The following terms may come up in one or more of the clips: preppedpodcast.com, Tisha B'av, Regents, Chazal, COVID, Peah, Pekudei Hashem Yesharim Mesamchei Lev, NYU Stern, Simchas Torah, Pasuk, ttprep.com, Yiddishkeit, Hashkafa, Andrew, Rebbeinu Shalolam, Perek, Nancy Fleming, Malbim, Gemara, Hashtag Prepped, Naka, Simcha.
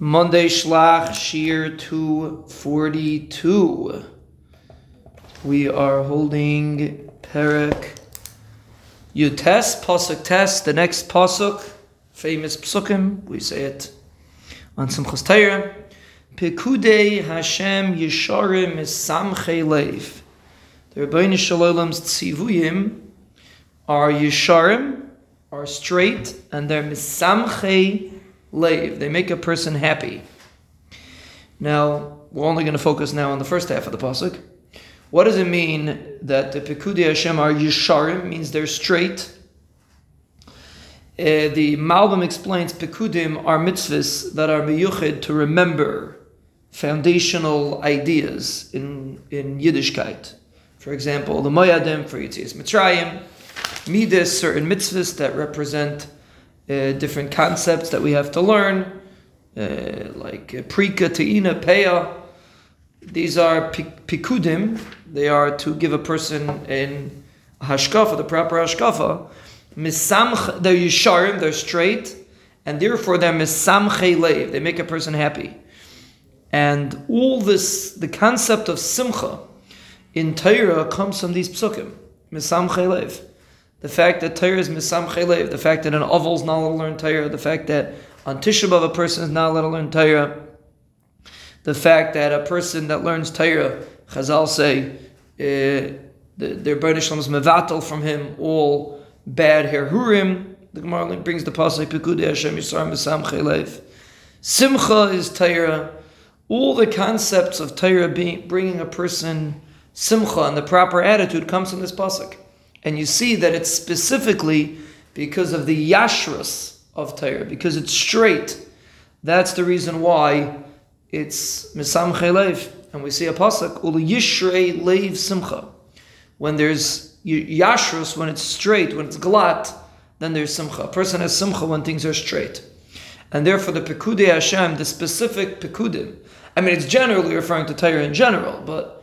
Monday Shlach Shir 242. We are holding Perek Yutes, Pasuk Tes, the next Pasuk, famous Psukim, we say it on Simchas Torah. Pekudei Hashem Yesharim Mesamchei Lev. The Rebbeinu Shalolam's tzivuyim are Yesharim, are straight, and they're Mesamchei Lev. They make a person happy. Now, we're only going to focus now on the first half of the Pasuk. What does it mean that the Pekudei Hashem are Yesharim? Means they're straight. The Malbim explains Pekudim are mitzvahs that are meyuchid to remember foundational ideas in Yiddishkeit. For example, the Moyadim for Yitzias Mitzrayim, Midas, certain mitzvahs that represent different concepts that we have to learn, like Prika, Te'ina, Peah. These are Pikudim. They are to give a person in Hashkafa, the proper Hashkafa. Misamch, they're Yesharim, they're straight, and therefore they're Misamchei Lev. They make a person happy. And all this, the concept of Simcha in Torah comes from these Psukim. Misamchei Lev. The fact that Torah is Misamchei Lev, the fact that an Oval is not allowed to learn Torah, the fact that on Tisha B'av a person is not allowed to learn Torah, the fact that a person that learns Torah, Chazal say, their Rebbeinu Shlomo is mevatel from him all bad herhurim. The Gemara brings the pasuk Pekudei Hashem Yesharim Mesamchei Lev. Simcha is Torah. All the concepts of Torah bringing a person simcha and the proper attitude comes from this pasuk. And you see that it's specifically because of the yashrus of Torah, because it's straight. That's the reason why it's Mesamchei Lev. And we see a pasuk, Ul Yishrei Lev Simcha. When there's yashrus, when it's straight, when it's glatt, then there's simcha. A person has simcha when things are straight. And therefore the Pekudei Hashem, the specific Pekudim, I mean it's generally referring to Torah in general, but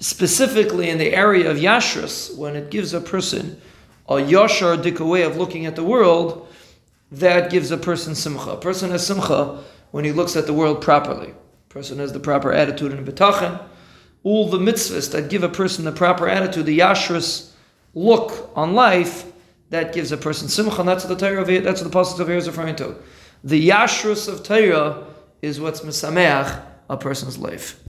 specifically in the area of yashrus, when it gives a person a yashar dika way of looking at the world, that gives a person simcha. A person has simcha when he looks at the world properly. A person has the proper attitude in betachin. All the mitzvahs that give a person the proper attitude, the yashrus look on life, that gives a person simcha. And that's what the Torah of here, that's what the pasuk of here is referring to. The yashrus of Torah is what's mesameach a person's life.